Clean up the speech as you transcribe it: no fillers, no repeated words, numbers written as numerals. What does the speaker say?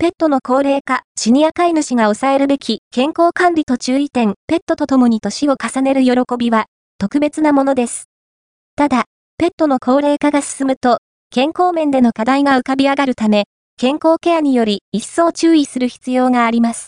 ペットの高齢化、シニア飼い主が抑えるべき健康管理と注意点、ペットと共に年を重ねる喜びは特別なものです。ただ、ペットの高齢化が進むと、健康面での課題が浮かび上がるため、健康ケアにより一層注意する必要があります。